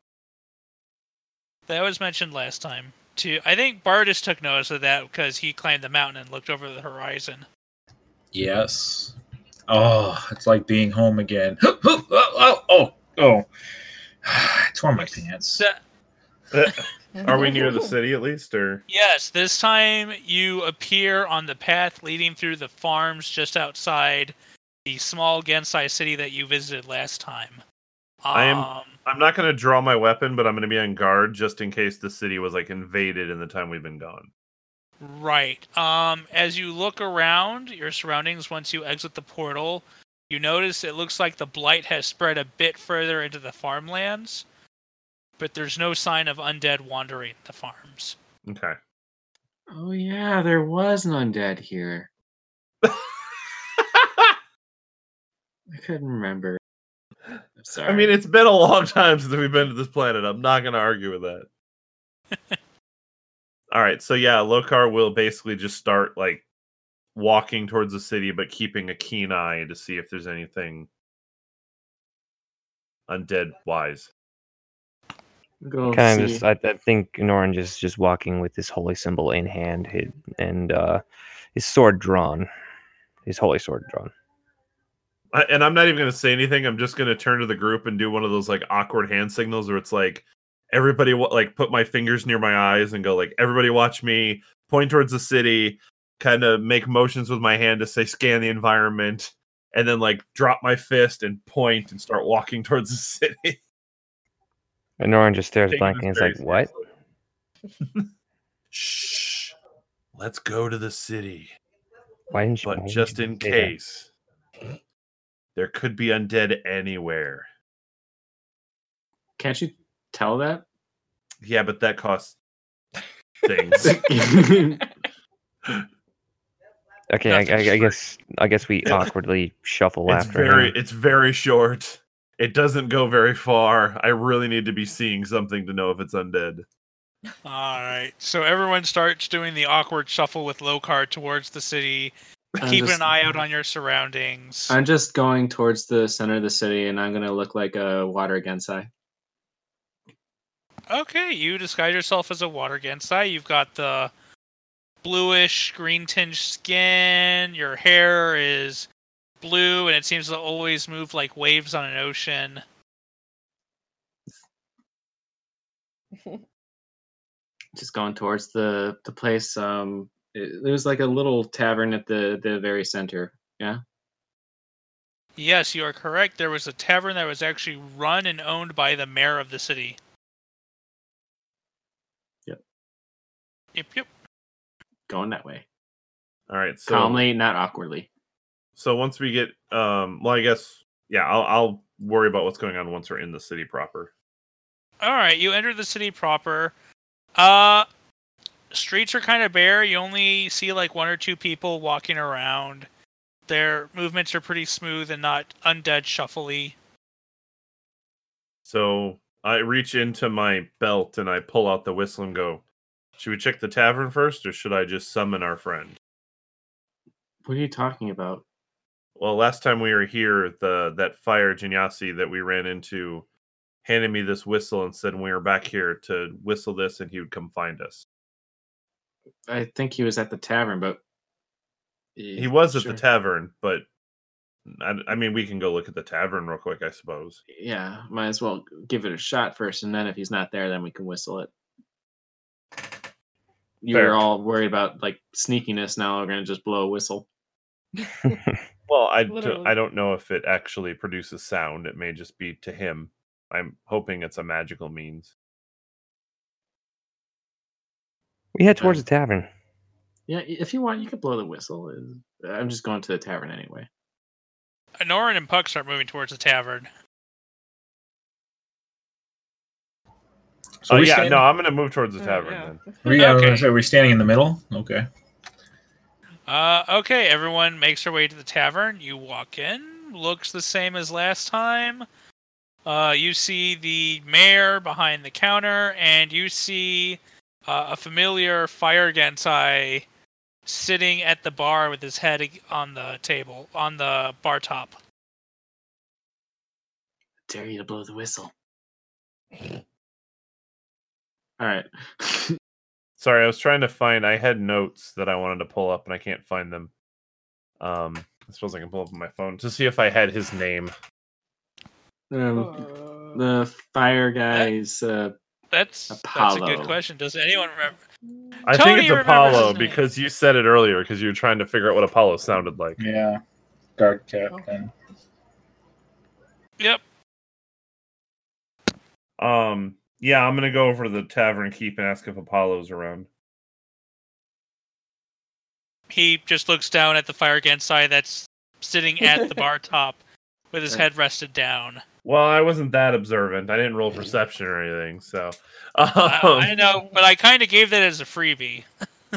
That was mentioned last time. To, I think Bardus took notice of that because he climbed the mountain and looked over the horizon. Yes. Oh, it's like being home again. oh, oh, oh, oh. I tore my pants. Are we near the city at least? Or yes, this time you appear on the path leading through the farms just outside the small Gensai city that you visited last time. Um, I am. I'm not going to draw my weapon, but I'm going to be on guard just in case the city was like invaded in the time we've been gone. Right. Um. As you look around your surroundings, once you exit the portal, you notice it looks like the blight has spread a bit further into the farmlands, but there's no sign of undead wandering the farms. Okay. Oh yeah, there was an undead here. I couldn't remember. I'm sorry. I mean, it's been a long time since we've been to this planet. I'm not going to argue with that. All right, so yeah, Lokar will basically just start like walking towards the city, but keeping a keen eye to see if there's anything undead-wise. Go kind see. Of just, I, I think Norin is just walking with his holy symbol in hand, his, and uh, his sword drawn, his holy sword drawn. I, and I'm not even going to say anything. I'm just going to turn to the group and do one of those like awkward hand signals where it's like everybody wa- like put my fingers near my eyes and go like everybody watch me, point towards the city, kind of make motions with my hand to say scan the environment, and then like drop my fist and point and start walking towards the city. And Norin just stares blankly and is like, "What?" Shh. Let's go to the city. Why didn't you? But just in case, there could be undead anywhere. Can't you tell that? Yeah, but that costs things. Okay, I, I, I guess I guess we awkwardly shuffle it's after. Very, him. It's very short. It doesn't go very far. I really need to be seeing something to know if it's undead. All right. So everyone starts doing the awkward shuffle with Lokar towards the city. I'm Keep just, an eye out on your surroundings. I'm just going towards the center of the city, and I'm going to look like a water Gensai. Okay, you disguise yourself as a water Gensai. You've got the bluish, green-tinged skin. Your hair is blue, and it seems to always move like waves on an ocean. Just going towards the, the place. Um, it, it was like a little tavern at the, the very center, yeah? Yes, you are correct. There was a tavern that was actually run and owned by the mayor of the city. Yep. Yep, yep. Going that way. All right, so calmly, not awkwardly. So once we get, um, well, I guess, yeah, I'll, I'll worry about what's going on once we're in the city proper. All right, you enter the city proper. Uh, streets are kind of bare. You only see like one or two people walking around. Their movements are pretty smooth and not undead shuffly. So I reach into my belt and I pull out the whistle and go, should we check the tavern first or should I just summon our friend? What are you talking about? Well, last time we were here, the that fire Janyasi that we ran into handed me this whistle and said when we were back here to whistle this and he would come find us. I think he was at the tavern, but... He was sure. At the tavern, but... I, I mean, we can go look at the tavern real quick, I suppose. Yeah, might as well give it a shot first, and then if he's not there, then we can whistle it. You Fair. Were all worried about, like, sneakiness. Now we're going to just blow a whistle. Well, I, do, I don't know if it actually produces sound. It may just be to him. I'm hoping it's a magical means. We head towards um, the tavern. Yeah, if you want, you could blow the whistle. I'm just going to the tavern anyway. Norin and Puck start moving towards the tavern. So oh, yeah, standing? No, I'm going to move towards the tavern oh, yeah. then. Yeah, okay. So are we standing in the middle? Okay. Uh, okay, everyone makes their way to the tavern. You walk in. Looks the same as last time. Uh, you see the mayor behind the counter, and you see uh, a familiar fire Gensai sitting at the bar with his head on the table, on the bar top. I dare you to blow the whistle. All right. Sorry, I was trying to find... I had notes that I wanted to pull up, and I can't find them. Um, I suppose I can pull up on my phone to see if I had his name. Um, uh, the fire guy's uh, that's Apollo. That's a good question. Does anyone remember? I Tony think it's Apollo, because you said it earlier, because you were trying to figure out what Apollo sounded like. Yeah. Guard captain. Oh. Yep. Um... Yeah, I'm going to go over to the tavern keep and ask if Apollo's around. He just looks down at the fire Gensai that's sitting at the bar top with his head rested down. Well, I wasn't that observant. I didn't roll perception or anything, so... Um, I, I know, but I kind of gave that as a freebie.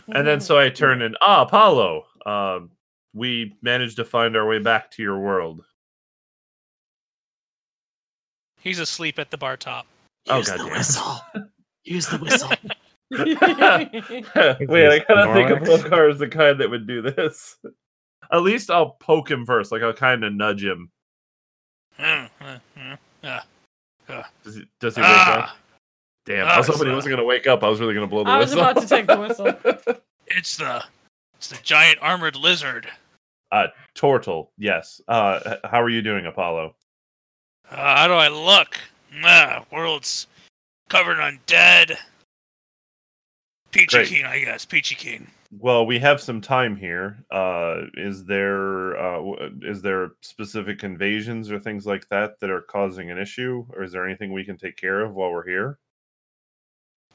And then so I turned in, ah, Apollo, uh, we managed to find our way back to your world. He's asleep at the bar top. Use oh, the whistle. Use the whistle. Wait, I kind of think of Lokar as the kind that would do this. At least I'll poke him first. Like, I'll kind of nudge him. Uh, uh, uh, uh, does he, does he uh, wake up? Damn, uh, I was hoping he wasn't going to wake up. I was really going to blow the I whistle. I was about to take the whistle. It's the it's the giant armored lizard. Uh, Tortle, yes. Uh, how are you doing, Apollo? Uh, how do I look? Nah, world's covered on dead. Peachy Great. Keen, I guess. Peachy Keen. Well, we have some time here. Uh, is there uh, is there specific invasions or things like that that are causing an issue? Or is there anything we can take care of while we're here?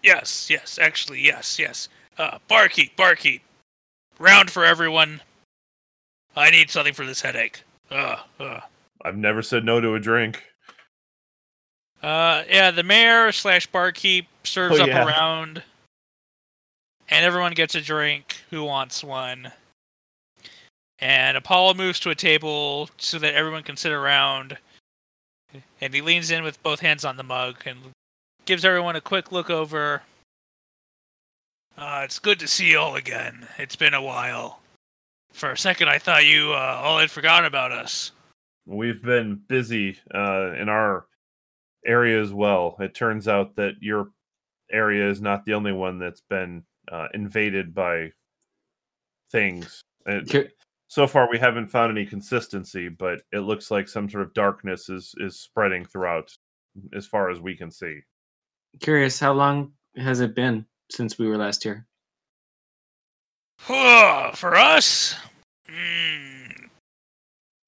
Yes, yes. Actually, yes, yes. Uh, barkeep, barkeep. Round for everyone. I need something for this headache. Uh, uh. I've never said no to a drink. Uh, yeah, the mayor slash barkeep serves oh, up yeah. a round. And everyone gets a drink who wants one. And Apollo moves to a table so that everyone can sit around. And he leans in with both hands on the mug and gives everyone a quick look over. Uh, it's good to see you all again. It's been a while. For a second, I thought you uh, all had forgotten about us. We've been busy uh, in our area as well. It turns out that your area is not the only one that's been Uh, invaded by things. It, so far, we haven't found any consistency, but it looks like some sort of darkness is, is spreading throughout, as far as we can see. Curious, how long has it been since we were last here? Oh, for us? Mm.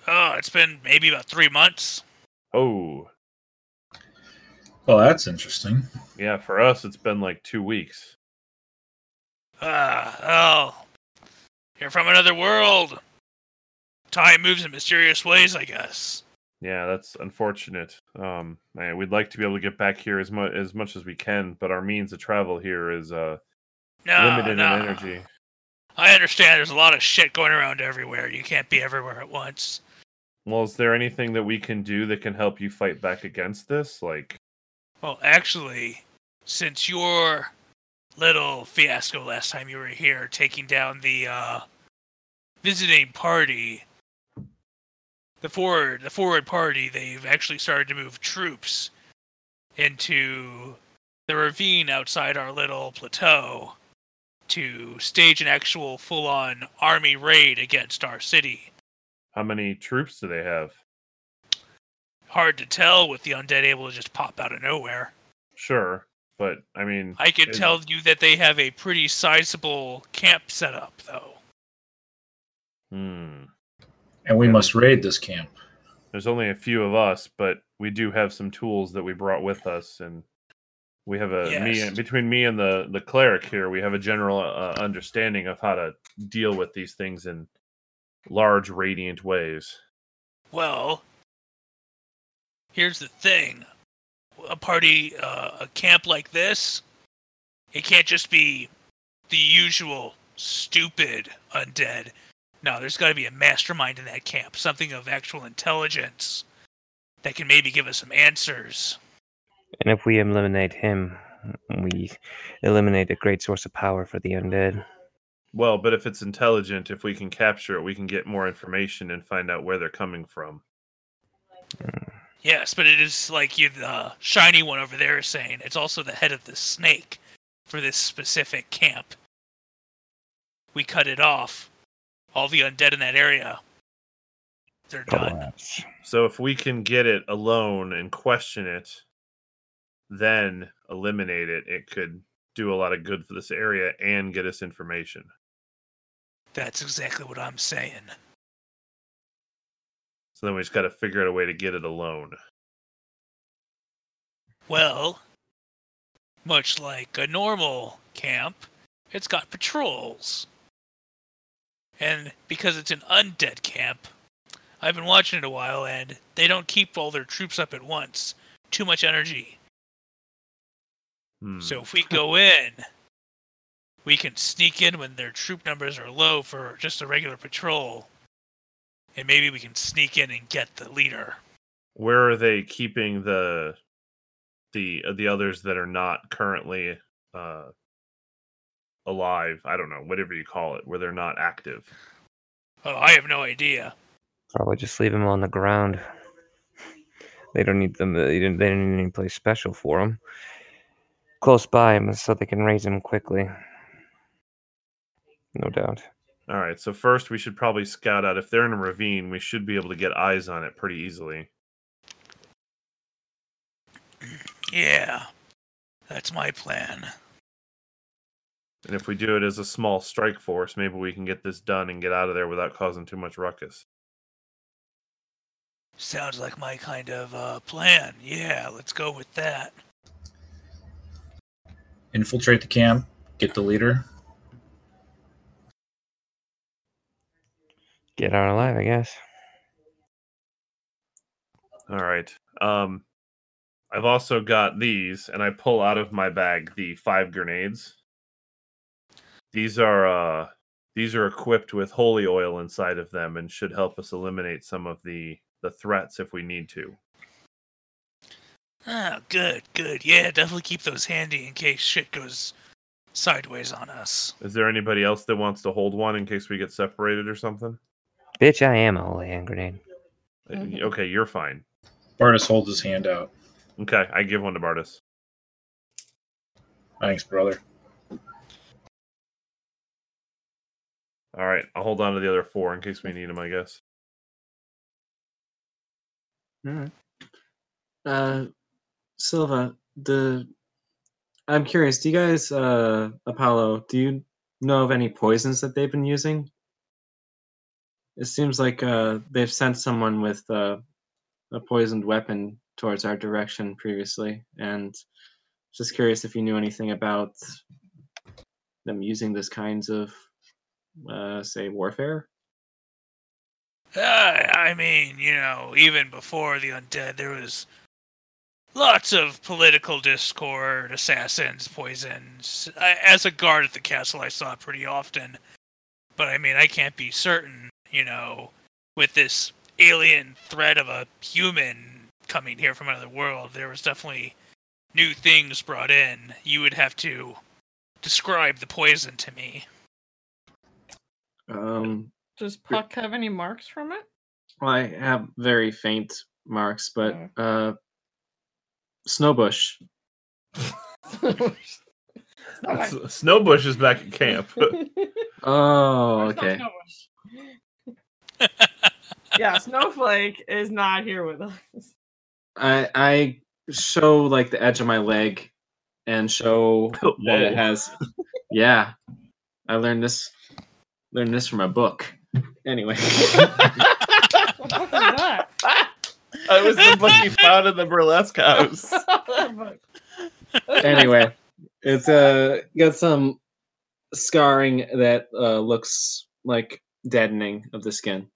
Oh, it's been maybe about three months. Oh. Well, that's interesting. Yeah, for us, it's been like two weeks. Ah, uh, oh, you're from another world. Time moves in mysterious ways, I guess. Yeah, that's unfortunate. Um, man, we'd like to be able to get back here as much as much as we can, but our means of travel here is uh, no, limited no. in energy. I understand there's a lot of shit going around everywhere. You can't be everywhere at once. Well, is there anything that we can do that can help you fight back against this? Like, well, actually, since you're... little fiasco last time you were here, taking down the uh, visiting party. The forward, the forward party. They've actually started to move troops into the ravine outside our little plateau to stage an actual full-on army raid against our city. How many troops do they have? Hard to tell with the undead able to just pop out of nowhere. Sure. But, I mean... I can tell you that they have a pretty sizable camp set up, though. Hmm. And we yeah. must raid this camp. There's only a few of us, but we do have some tools that we brought with us, and we have a... Yes. Me, between me and the, the cleric here, we have a general uh, understanding of how to deal with these things in large, radiant ways. Well, here's the thing. A party, uh, a camp like this, it can't just be the usual stupid undead. No, there's got to be a mastermind in that camp, something of actual intelligence that can maybe give us some answers. And if we eliminate him, we eliminate a great source of power for the undead. Well, but if it's intelligent, if we can capture it, we can get more information and find out where they're coming from. Mm. Yes, but it is like you, the shiny one over there is saying. It's also the head of the snake for this specific camp. We cut it off. All the undead in that area, they're done. So if we can get it alone and question it, then eliminate it, it could do a lot of good for this area and get us information. That's exactly what I'm saying. So then we just got to figure out a way to get it alone. Well, much like a normal camp, it's got patrols. And because it's an undead camp, I've been watching it a while, and they don't keep all their troops up at once. Too much energy. Hmm. So if we go in, we can sneak in when their troop numbers are low for just a regular patrol. And maybe we can sneak in and get the leader. where are they keeping the the the others that are not currently uh, alive? I don't know, whatever you call it, where they're not active. Oh, I have no idea. Probably just leave them on the ground. They don't need them. They didn't. They didn't need any place special for them. Close by, so they can raise them quickly. No doubt. All right. So first, we should probably scout out. If they're in a ravine, we should be able to get eyes on it pretty easily. Yeah, that's my plan. And if we do it as a small strike force, maybe we can get this done and get out of there without causing too much ruckus. Sounds like my kind of uh, plan. Yeah, let's go with that. Infiltrate the camp, get the leader. Get out alive, I guess. All right. Um, I've also got these, and I pull out of my bag the five grenades. These are uh, these are equipped with holy oil inside of them and should help us eliminate some of the the threats if we need to. Ah, oh, good, good. Yeah, definitely keep those handy in case shit goes sideways on us. Is there anybody else that wants to hold one in case we get separated or something? Bitch, I am a holy hand grenade. Okay, you're fine. Bardus holds his hand out. Okay, I give one to Bardus. Thanks, brother. All right, I'll hold on to the other four in case we need them, I guess. All right. Uh, Silva, the I'm curious, do you guys, uh, Apollo, do you know of any poisons that they've been using? It seems like uh, they've sent someone with uh, a poisoned weapon towards our direction previously, and just curious if you knew anything about them using this kinds of, uh, say, warfare? Uh, I mean, you know, even before the undead, there was lots of political discord, assassins, poisons. I, as a guard at the castle, I saw it pretty often. But, I mean, I can't be certain, you know, with this alien threat of a human coming here from another world, there was definitely new things brought in. You would have to describe the poison to me. Um... Does Puck have any marks from it? Well, I have very faint marks, but uh, Snowbush. Snowbush is back at camp. Oh, okay. Yeah, Snowflake is not here with us. I I show like the edge of my leg, and show that it has. Yeah, I learned this. Learned this from a book. Anyway. What was that? That was the book you found in the burlesque house. Anyway, it's uh, got some scarring that uh, looks like deadening of the skin.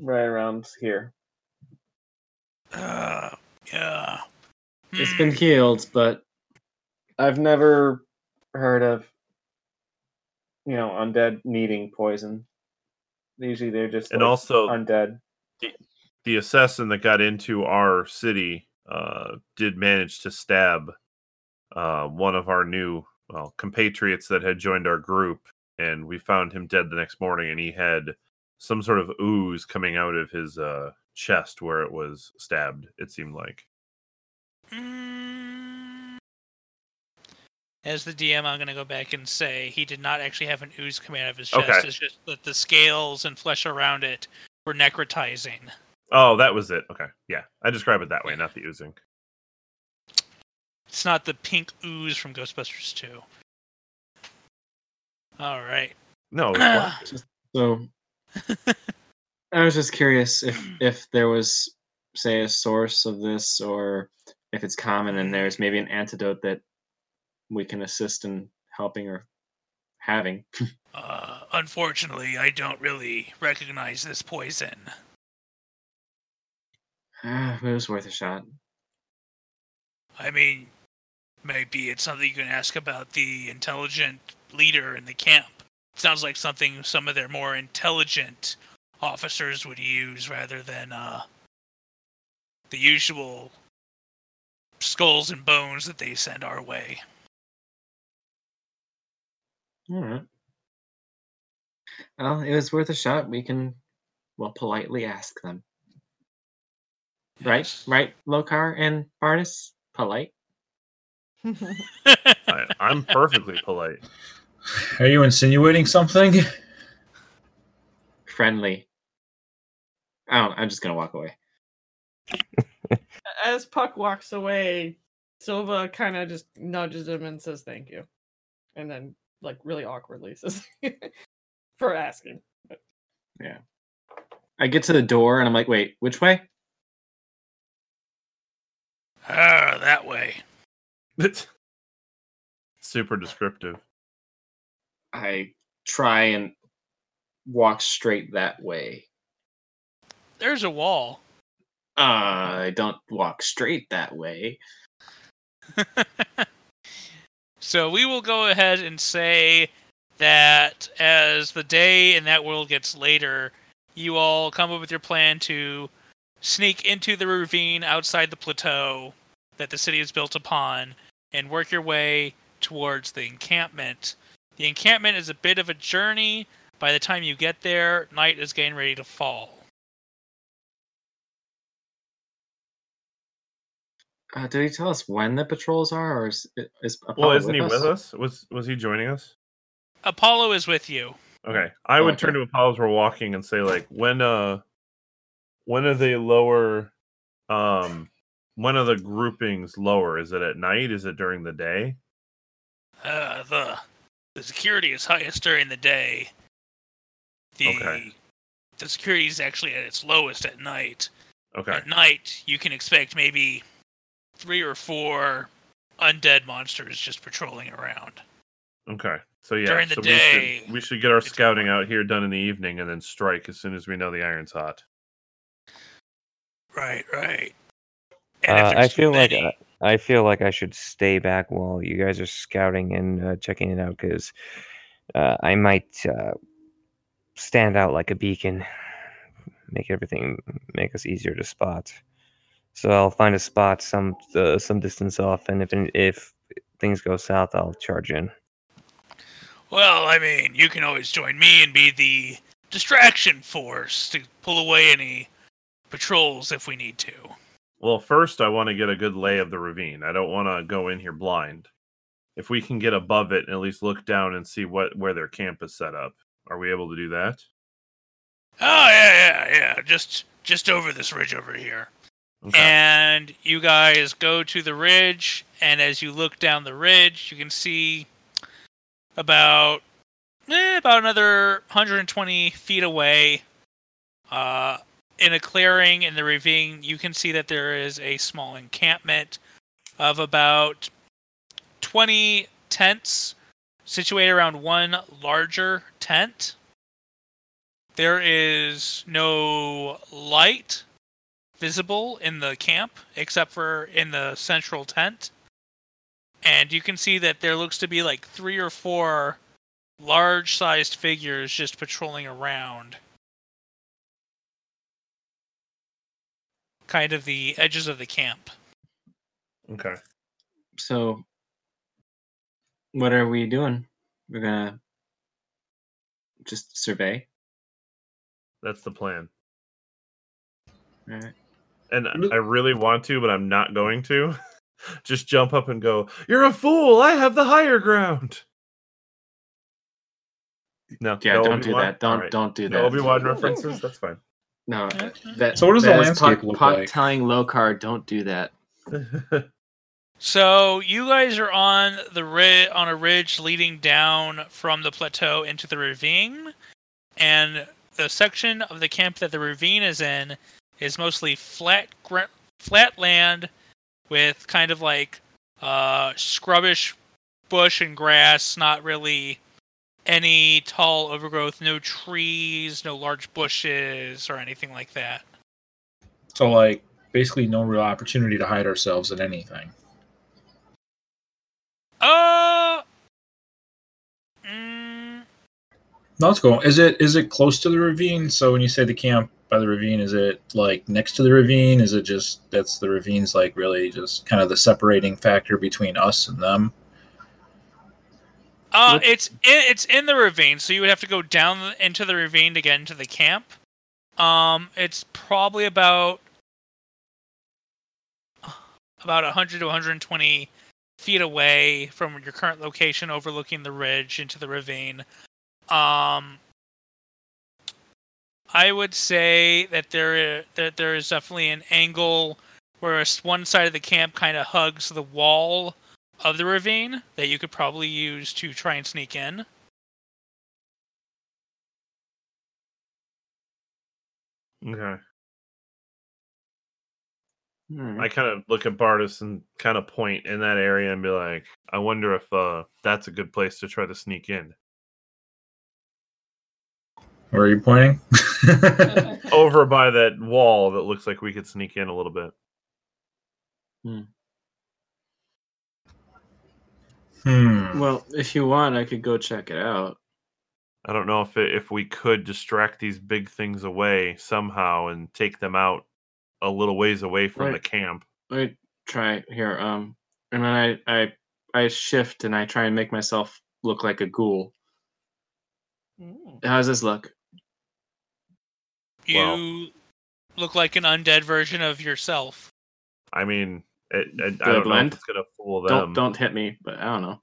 Right around here. Uh, yeah. It's been healed, but I've never heard of, you know, undead needing poison. Usually they're just, and like, also undead. The, the assassin that got into our city uh, did manage to stab uh, one of our new well compatriots that had joined our group, and we found him dead the next morning, and he had some sort of ooze coming out of his uh, chest where it was stabbed, it seemed like. As the D M, I'm going to go back and say he did not actually have an ooze coming out of his chest. Okay. It's just that the scales and flesh around it were necrotizing. Oh, that was it. Okay. Yeah. I describe it that way, not the oozing. It's not the pink ooze from Ghostbusters two. All right. No. Just, so I was just curious if, if there was, say, a source of this, or if it's common and there's maybe an antidote that we can assist in helping or having. uh, unfortunately, I don't really recognize this poison. Uh, it was worth a shot. I mean, maybe it's something you can ask about the intelligent leader in the camp. It sounds like something some of their more intelligent officers would use rather than uh, the usual skulls and bones that they send our way. All right. Well, it was worth a shot. We can, well, politely ask them. Yes. Right, right, Lokar and Bardus? Polite? I, I'm perfectly polite. Are you insinuating something? Friendly. I don't, I'm just going to walk away. As Puck walks away, Silva kind of just nudges him and says thank you. And then, like, really awkwardly says for asking. But. Yeah. I get to the door and I'm like, wait, which way? Ah, that way. Super descriptive. I try and walk straight that way. There's a wall. Uh, I don't walk straight that way. So we will go ahead and say that as the day in that world gets later, you all come up with your plan to sneak into the ravine outside the plateau that the city is built upon and work your way towards the encampment. The encampment is a bit of a journey. By the time you get there, night is getting ready to fall. Uh, did he tell us when the patrols are, or is, is Apollo well, isn't with he us? with us? Was was he joining us? Apollo is with you. Okay, I oh, would okay. turn to Apollo as we're walking and say, like, when uh, when are they lower? Um, when are the groupings lower? Is it at night? Is it during the day? Uh, the the security is highest during the day. The okay. the security is actually at its lowest at night. Okay, at night you can expect maybe three or four undead monsters just patrolling around. Okay. So yeah, during the so day, we should, we should get our scouting out here done in the evening and then strike as soon as we know the iron's hot. Right, right. And uh, if I feel many... like I, I feel like I should stay back while you guys are scouting and uh, checking it out, because uh, I might uh, stand out like a beacon, make everything make us easier to spot. So I'll find a spot some uh, some distance off, and if if things go south, I'll charge in. Well, I mean, you can always join me and be the distraction force to pull away any patrols if we need to. Well, first I want to get a good lay of the ravine. I don't want to go in here blind. If we can get above it and at least look down and see what where their camp is set up, are we able to do that? Oh, yeah, yeah, yeah. Just just over this ridge over here. Okay. And you guys go to the ridge, and as you look down the ridge, you can see about eh, about another one hundred twenty feet away, uh, in a clearing in the ravine, you can see that there is a small encampment of about twenty tents situated around one larger tent. There is no light visible in the camp, except for in the central tent. And you can see that there looks to be like three or four large-sized figures just patrolling around kind of the edges of the camp. Okay. So, what are we doing? We're gonna just survey? That's the plan. All right. And I really want to, but I'm not going to. Just jump up and go, "You're a fool! I have the higher ground." No, yeah, no don't, do don't, don't, right. don't do that. Don't, don't do that. No Obi-Wan references. That's fine. No, that. So what does the landscape Puck, look Puck like? Telling Lokar, "Don't do that." So you guys are on the ri- on a ridge leading down from the plateau into the ravine, and the section of the camp that the ravine is in is mostly flat, gr- flat land with kind of like uh, scrubbish bush and grass, not really any tall overgrowth, no trees, no large bushes, or anything like that. So, like, basically no real opportunity to hide ourselves in anything. Uh... Mm. No, it's cool. Is it, is it close to the ravine? So when you say the camp, by the ravine? Is it like next to the ravine? Is it just that's the ravine's like really just kind of the separating factor between us and them? Uh, it's in, it's in the ravine, so you would have to go down into the ravine to get into the camp. Um, it's probably about about one hundred to one hundred twenty feet away from your current location, overlooking the ridge into the ravine. Um, I would say that there that there is definitely an angle where one side of the camp kind of hugs the wall of the ravine that you could probably use to try and sneak in. Okay. Hmm. I kind of look at Bardus and kind of point in that area and be like, I wonder if uh, that's a good place to try to sneak in. Where are you pointing? Over by that wall that looks like we could sneak in a little bit. Hmm. Hmm. Well, if you want, I could go check it out. I don't know if it, if we could distract these big things away somehow and take them out a little ways away from let, the camp. Let me try here. Um, and then I, I I shift and I try and make myself look like a ghoul. Ooh. How does this look? You well, look like an undead version of yourself. I mean... It, it, I don't blend? know if it's gonna fool them. Don't, don't hit me, but I don't know.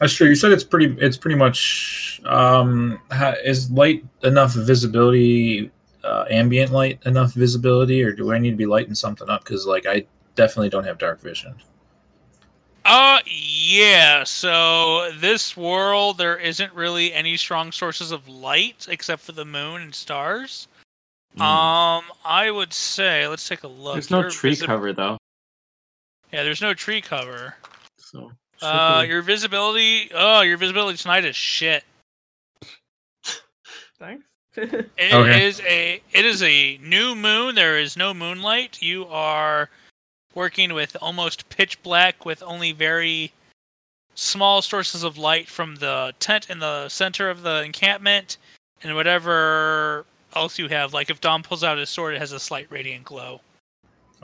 That's true. You said it's pretty. It's pretty much. Um, ha, is light enough visibility? Uh, ambient light enough visibility, or do I need to be lighting something up? Because like I definitely don't have dark vision. Uh, yeah. So this world, there isn't really any strong sources of light except for the moon and stars. Mm. Um, I would say let's take a look. There's no Your tree visible- cover though. Yeah, there's no tree cover. So, uh, your visibility. Oh, your visibility tonight is shit. Thanks. it okay. is a. It is a new moon. There is no moonlight. You are working with almost pitch black, with only very small sources of light from the tent in the center of the encampment, and whatever else you have. Like if Dom pulls out his sword, it has a slight radiant glow.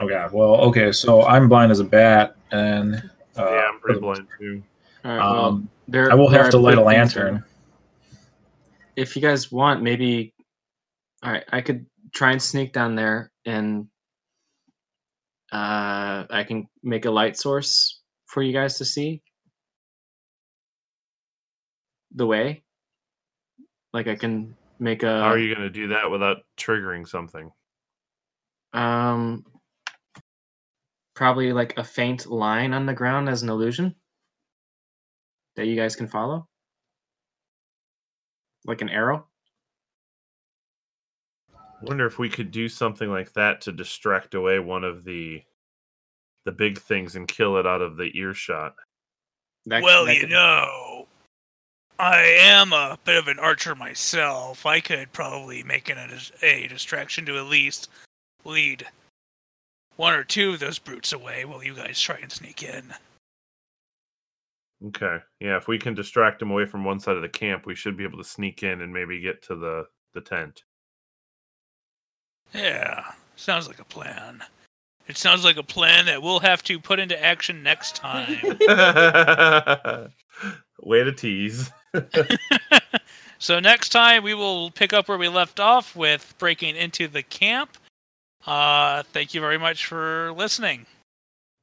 Okay, well, okay, so I'm blind as a bat, and... Uh, yeah, I'm pretty blind, too. All right, well, um, there, I will have to light a lantern. If you guys want, maybe... All right, I could try and sneak down there, and uh, I can make a light source for you guys to see the way. Like, I can make a... How are you going to do that without triggering something? Um... Probably like a faint line on the ground as an illusion that you guys can follow, like an arrow. Wonder if we could do something like that to distract away one of the the big things and kill it out of the earshot. That, well, that you could... know, I am a bit of an archer myself. I could probably make it a, a distraction to at least lead one or two of those brutes away while you guys try and sneak in. Okay. Yeah, if we can distract them away from one side of the camp, we should be able to sneak in and maybe get to the, the tent. Yeah, sounds like a plan. It sounds like a plan that we'll have to put into action next time. Way to tease. So next time we will pick up where we left off with breaking into the camp. Uh, thank you very much for listening.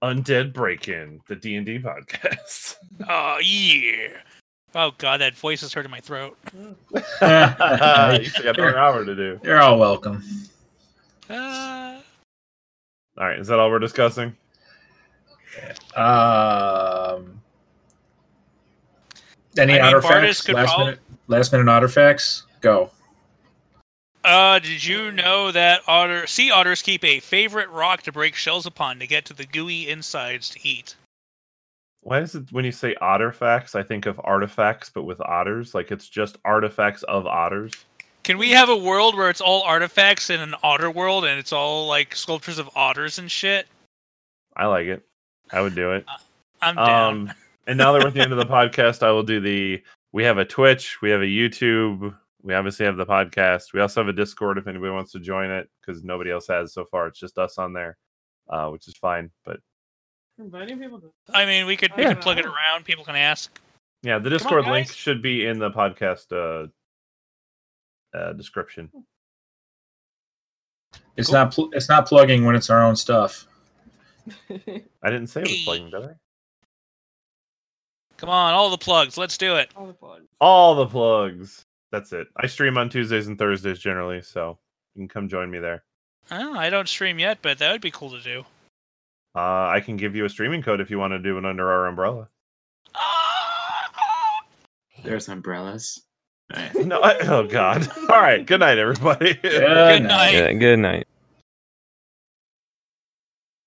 Undead Break-In, the D and D podcast. Oh, yeah. Oh, God, that voice is hurting my throat. You still got another hour to do. You're all welcome. Uh... All right, is that all we're discussing? Um, Any I mean, artifacts? Last, all... minute, last minute artifacts? Go. Uh, did you know that otter sea otters keep a favorite rock to break shells upon to get to the gooey insides to eat? Why is it when you say otterfacts, I think of artifacts, but with otters? Like it's just artifacts of otters? Can we have a world where it's all artifacts in an otter world and it's all like sculptures of otters and shit? I like it. I would do it. Uh, I'm down. Um, and now that we're at the end of the podcast, I will do the... We have a Twitch, we have a YouTube... We obviously have the podcast. We also have a Discord if anybody wants to join it, because nobody else has so far. It's just us on there, uh, which is fine. But inviting people to... I mean, we could we yeah. could plug it around. People can ask. Yeah, the Discord on, link should be in the podcast uh, uh, description. It's cool. not pl- it's not plugging when it's our own stuff. I didn't say it was plugging, did I? Come on, all the plugs. Let's do it. All the plugs. All the plugs. That's it. I stream on Tuesdays and Thursdays generally, so you can come join me there. Oh, I don't stream yet, but that would be cool to do. Uh, I can give you a streaming code if you want to do it under our umbrella. There's umbrellas. No, I, oh, God. All right. Good night, everybody. Good night. Good night. Good night.